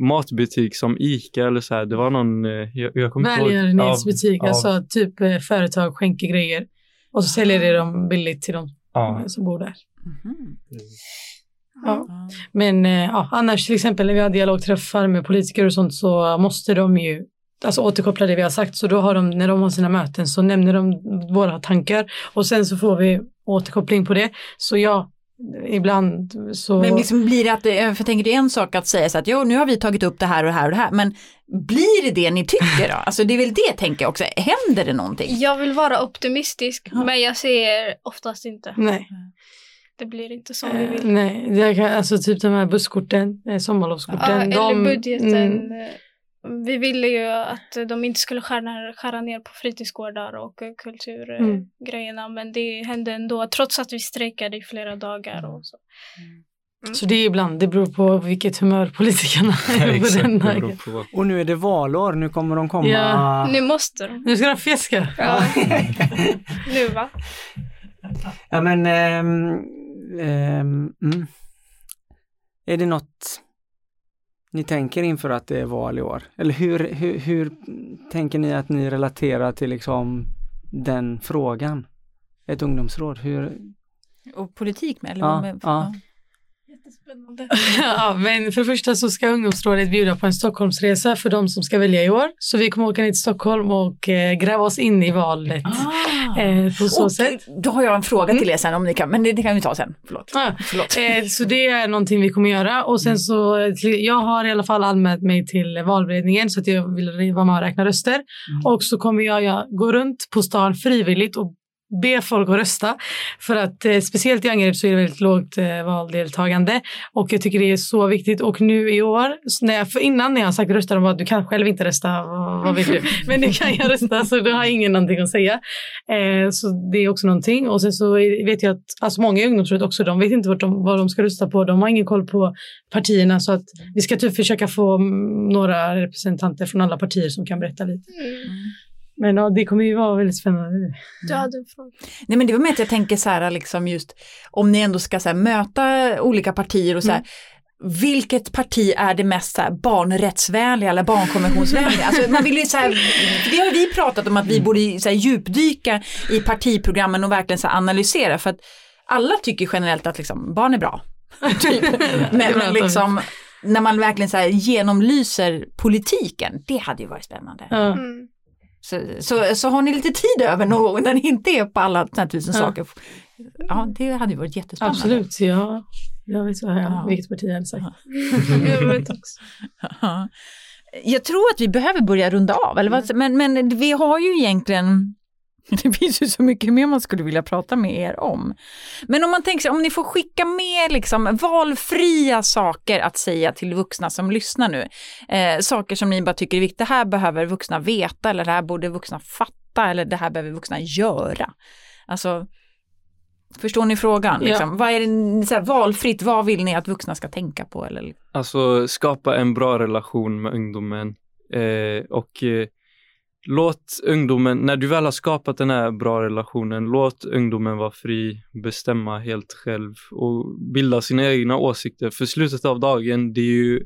matbutik som Ica eller så här. Det var någon eh, jag, jag kommer välgörenhetsbutik, alltså typ eh, företag skänker grejer och så säljer de dem billigt till dem ah. som bor där. Mm-hmm. Ja. Mm. Men eh, ja, annars till exempel när vi har dialogträffar med politiker och sånt så måste de ju alltså återkoppla det vi har sagt, så då har de, när de har sina möten så nämner de våra tankar och sen så får vi återkoppling på det. Så ja, ibland så... Men liksom blir det att, för tänker det är en sak att säga så att jo, nu har vi tagit upp det här och det här och det här, men blir det det ni tycker då? Alltså det är väl det tänker jag också, händer det någonting? Jag vill vara optimistisk, ja. Men jag ser oftast inte. Nej. Det blir inte som vi vill. Uh, nej, jag kan, alltså typ de här busskorten, sommarlovskorten. Ja, eller de, budgeten. Mm. Vi ville ju att de inte skulle skära, skära ner på fritidsgårdar och kulturgrejerna. Mm. Men det hände ändå, trots att vi strejkade i flera dagar. Och så. Mm. Så det är ibland, det beror på vilket humör politikerna är. Ja, exakt, den här. På. Och nu är det valår, nu kommer de komma. Ja, nu måste de. Nu ska de fiska. Ja. Nu va? Ja men, ähm, ähm, mm. är det något... Ni tänker inför att det är val i år? Eller hur, hur, hur tänker ni att ni relaterar till liksom den frågan? Ett ungdomsråd? Hur... Och politik med? Eller ja, med... ja. Jättespännande. Ja, men för det första så ska ungdomsrådet bjuda på en Stockholmsresa för de som ska välja i år. Så vi kommer åka ner till Stockholm och eh, gräva oss in i valet. Ah. Eh, på så och, sätt. Då har jag en fråga till er sen om ni kan, men det, det kan vi ta sen. Förlåt. Ah. Förlåt. Eh, så det är någonting vi kommer göra och sen så, jag har i alla fall anmält mig till valberedningen så att jag vill vara med och räkna röster. Mm. Och så kommer jag, jag gå runt på stan frivilligt och be folk att rösta för att eh, speciellt i Angered så är det väldigt lågt eh, valdeltagande och jag tycker det är så viktigt och nu i år, när jag, för innan när jag har sagt rösta de bara, du kan själv inte rösta, vad, vad vill du? Men nu kan jag rösta så då har ingen någonting att säga eh, så det är också någonting och sen så vet jag att alltså många i ungdomsrådet också, de vet inte vart de, vad de ska rösta på, de har ingen koll på partierna så att vi ska typ försöka få några representanter från alla partier som kan berätta lite. Mm. Men ja, det kommer ju vara väldigt spännande. Ja, det får. Nej, men det var med att jag tänker så här liksom just om ni ändå ska så här, möta olika partier och så här, mm. vilket parti är det mest så här, barnrättsvänliga eller barnkonventionsvänliga? Alltså man vill ju så här, det har vi pratat om att vi borde så här, djupdyka i partiprogrammen och verkligen så här, analysera för att alla tycker generellt att liksom, barn är bra. Typ. men, men liksom när man verkligen så här, genomlyser politiken, det hade ju varit spännande. Ja. Mm. Så, så, så har ni lite tid över någon när ni inte är på alla såna här tusen ja. saker. Ja, det hade ju varit jättespännande. Absolut, ja. Jag vet vad jag, ja. vilket parti jag hade sagt. Jag vet också. Ja. Jag tror att vi behöver börja runda av. Eller vad? Men, men vi har ju egentligen... Det finns ju så mycket mer man skulle vilja prata med er om. Men om man tänker sig, om ni får skicka med liksom valfria saker att säga till vuxna som lyssnar nu. Eh, saker som ni bara tycker är viktigt. Det här behöver vuxna veta eller det här borde vuxna fatta eller det här behöver vuxna göra. Alltså, förstår ni frågan? Liksom? Ja. Vad är det, så här, valfritt, vad vill ni att vuxna ska tänka på? Eller? Alltså, skapa en bra relation med ungdomen eh, och... Eh... Låt ungdomen, när du väl har skapat den här bra relationen, låt ungdomen vara fri, bestämma helt själv och bilda sina egna åsikter. För slutet av dagen, det är ju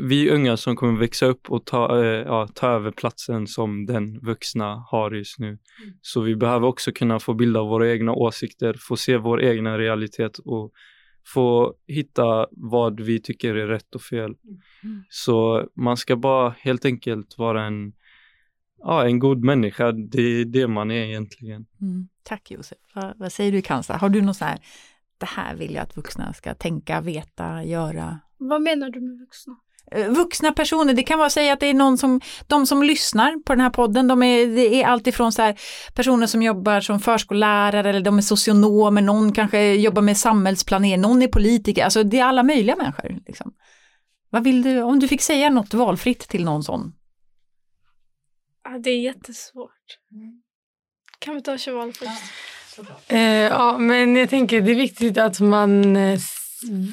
vi unga som kommer växa upp och ta, ja, ta över platsen som den vuxna har just nu. Så vi behöver också kunna få bilda våra egna åsikter, få se vår egna realitet och få hitta vad vi tycker är rätt och fel. Så man ska bara helt enkelt vara en, ja, en god människa. Det är det man är egentligen. Mm. Tack Josef. Vad, vad säger du Khansa? Har du något så här, det här vill jag att vuxna ska tänka, veta, göra? Vad menar du med vuxna? Vuxna personer, det kan vara att säga att det är någon som, de som lyssnar på den här podden, de är, det är allt ifrån så här, personer som jobbar som förskollärare eller de är socionomer, någon kanske jobbar med samhällsplanering, någon är politiker, alltså det är alla möjliga människor. Liksom. Vad vill du, om du fick säga något valfritt till någon sån? Ja, det är jättesvårt. Mm. Kan vi ta Cheval först? Ja, eh, ja, men jag tänker det är viktigt att man eh,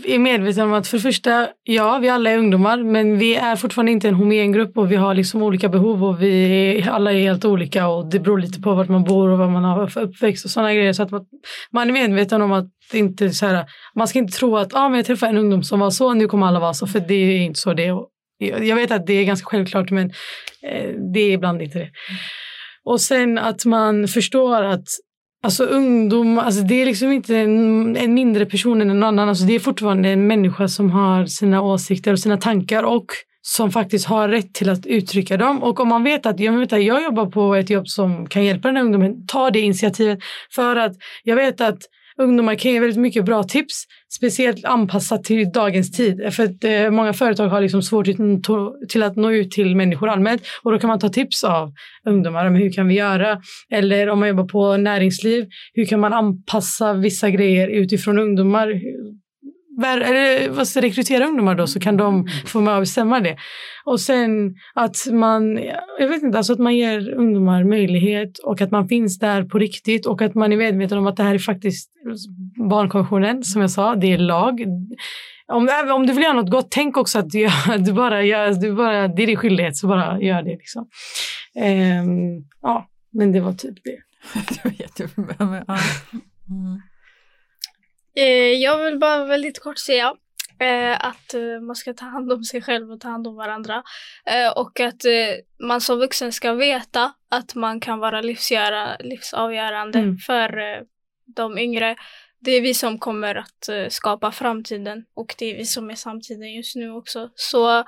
är medveten om att för det första, ja, vi alla är ungdomar, men vi är fortfarande inte en homogen grupp och vi har liksom olika behov och vi är, alla är helt olika och det beror lite på vart man bor och vad man har för uppväxt och sådana grejer, så att man, man är medveten om att inte så här, man ska inte tro att ah, men jag träffar en ungdom som var så, nu kommer alla vara så, för det är inte så det är. Jag vet att det är ganska självklart, men eh, det är ibland inte det. Och sen att man förstår att alltså ungdom, alltså det är liksom inte en, en mindre person än en annan. Alltså det är fortfarande en människa som har sina åsikter och sina tankar och som faktiskt har rätt till att uttrycka dem. Och om man vet att jag, vet att jag jobbar på ett jobb som kan hjälpa den här ungdomen, ta det initiativet. För att jag vet att ungdomar kan ge väldigt mycket bra tips, speciellt anpassat till dagens tid. För att eh, många företag har liksom svårt till att nå ut till människor allmänt. Och då kan man ta tips av ungdomar om hur kan vi göra. Eller om man jobbar på näringsliv, hur kan man anpassa vissa grejer utifrån ungdomar. Eller vad ska rekrytera ungdomar då, så kan de få med och bestämma det. Och sen att man, jag vet inte, alltså att man ger ungdomar möjlighet och att man finns där på riktigt och att man är medveten om att det här är faktiskt barnkonventionen, som jag sa, det är lag. Om, om du vill göra något gott, tänk också att du, du bara gör, du bara, det är din skyldighet, så bara gör det liksom. Um, ja, men det var typ det. Det var jättebra, men ja. Mm. Jag vill bara väldigt kort säga eh, att man ska ta hand om sig själv och ta hand om varandra. Eh, och att eh, man som vuxen ska veta att man kan vara livsgöra, livsavgörande mm. för eh, de yngre. Det är vi som kommer att eh, skapa framtiden och det är vi som är samtiden just nu också. Så eh,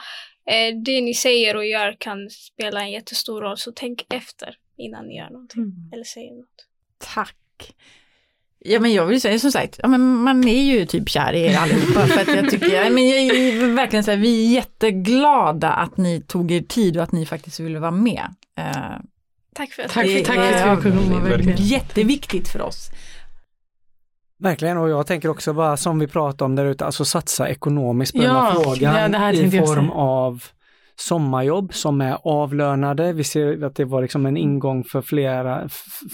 det ni säger och gör kan spela en jättestor roll. Så tänk efter innan ni gör någonting mm. eller säger något. Tack! Ja, men jag vill säga som sagt, ja, men man är ju typ kär i er allihopa, för att jag tycker, jag, men jag är verkligen så här, vi är jätteglada att ni tog er tid och att ni faktiskt ville vara med. Eh, tack för att tack, det tack för är, att det är jätteviktigt för oss. Verkligen, och jag tänker också bara som vi pratade om där ute, alltså satsa ekonomiskt på ja, den här frågan ja, det här i form av sommarjobb som är avlönade. Vi ser att det var liksom en ingång för flera,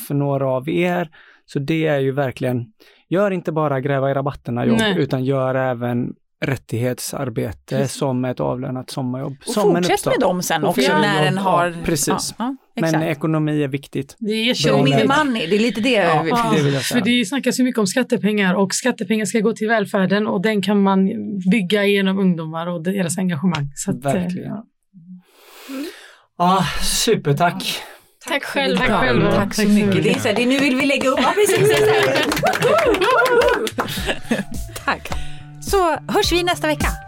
för några av er. Så det är ju verkligen, gör inte bara gräva i rabatterna jobb, nej, utan gör även rättighetsarbete precis, som ett avlönat sommarjobb. Och som fortsätt med dem sen också när den har... Precis. Ja, ja, men ekonomi är viktigt. Det är min man, det är lite det jag vill, ja, det vill jag säga. För det snackas ju mycket om skattepengar och skattepengar ska gå till välfärden och den kan man bygga genom ungdomar och deras engagemang. Så att, verkligen. Ja, ja, supertack. Tack själv. Tack, själv. Tack, Tack så själv. mycket. Det är så här, det är, nu vill vi lägga upp. Tack. Så hörs vi nästa vecka.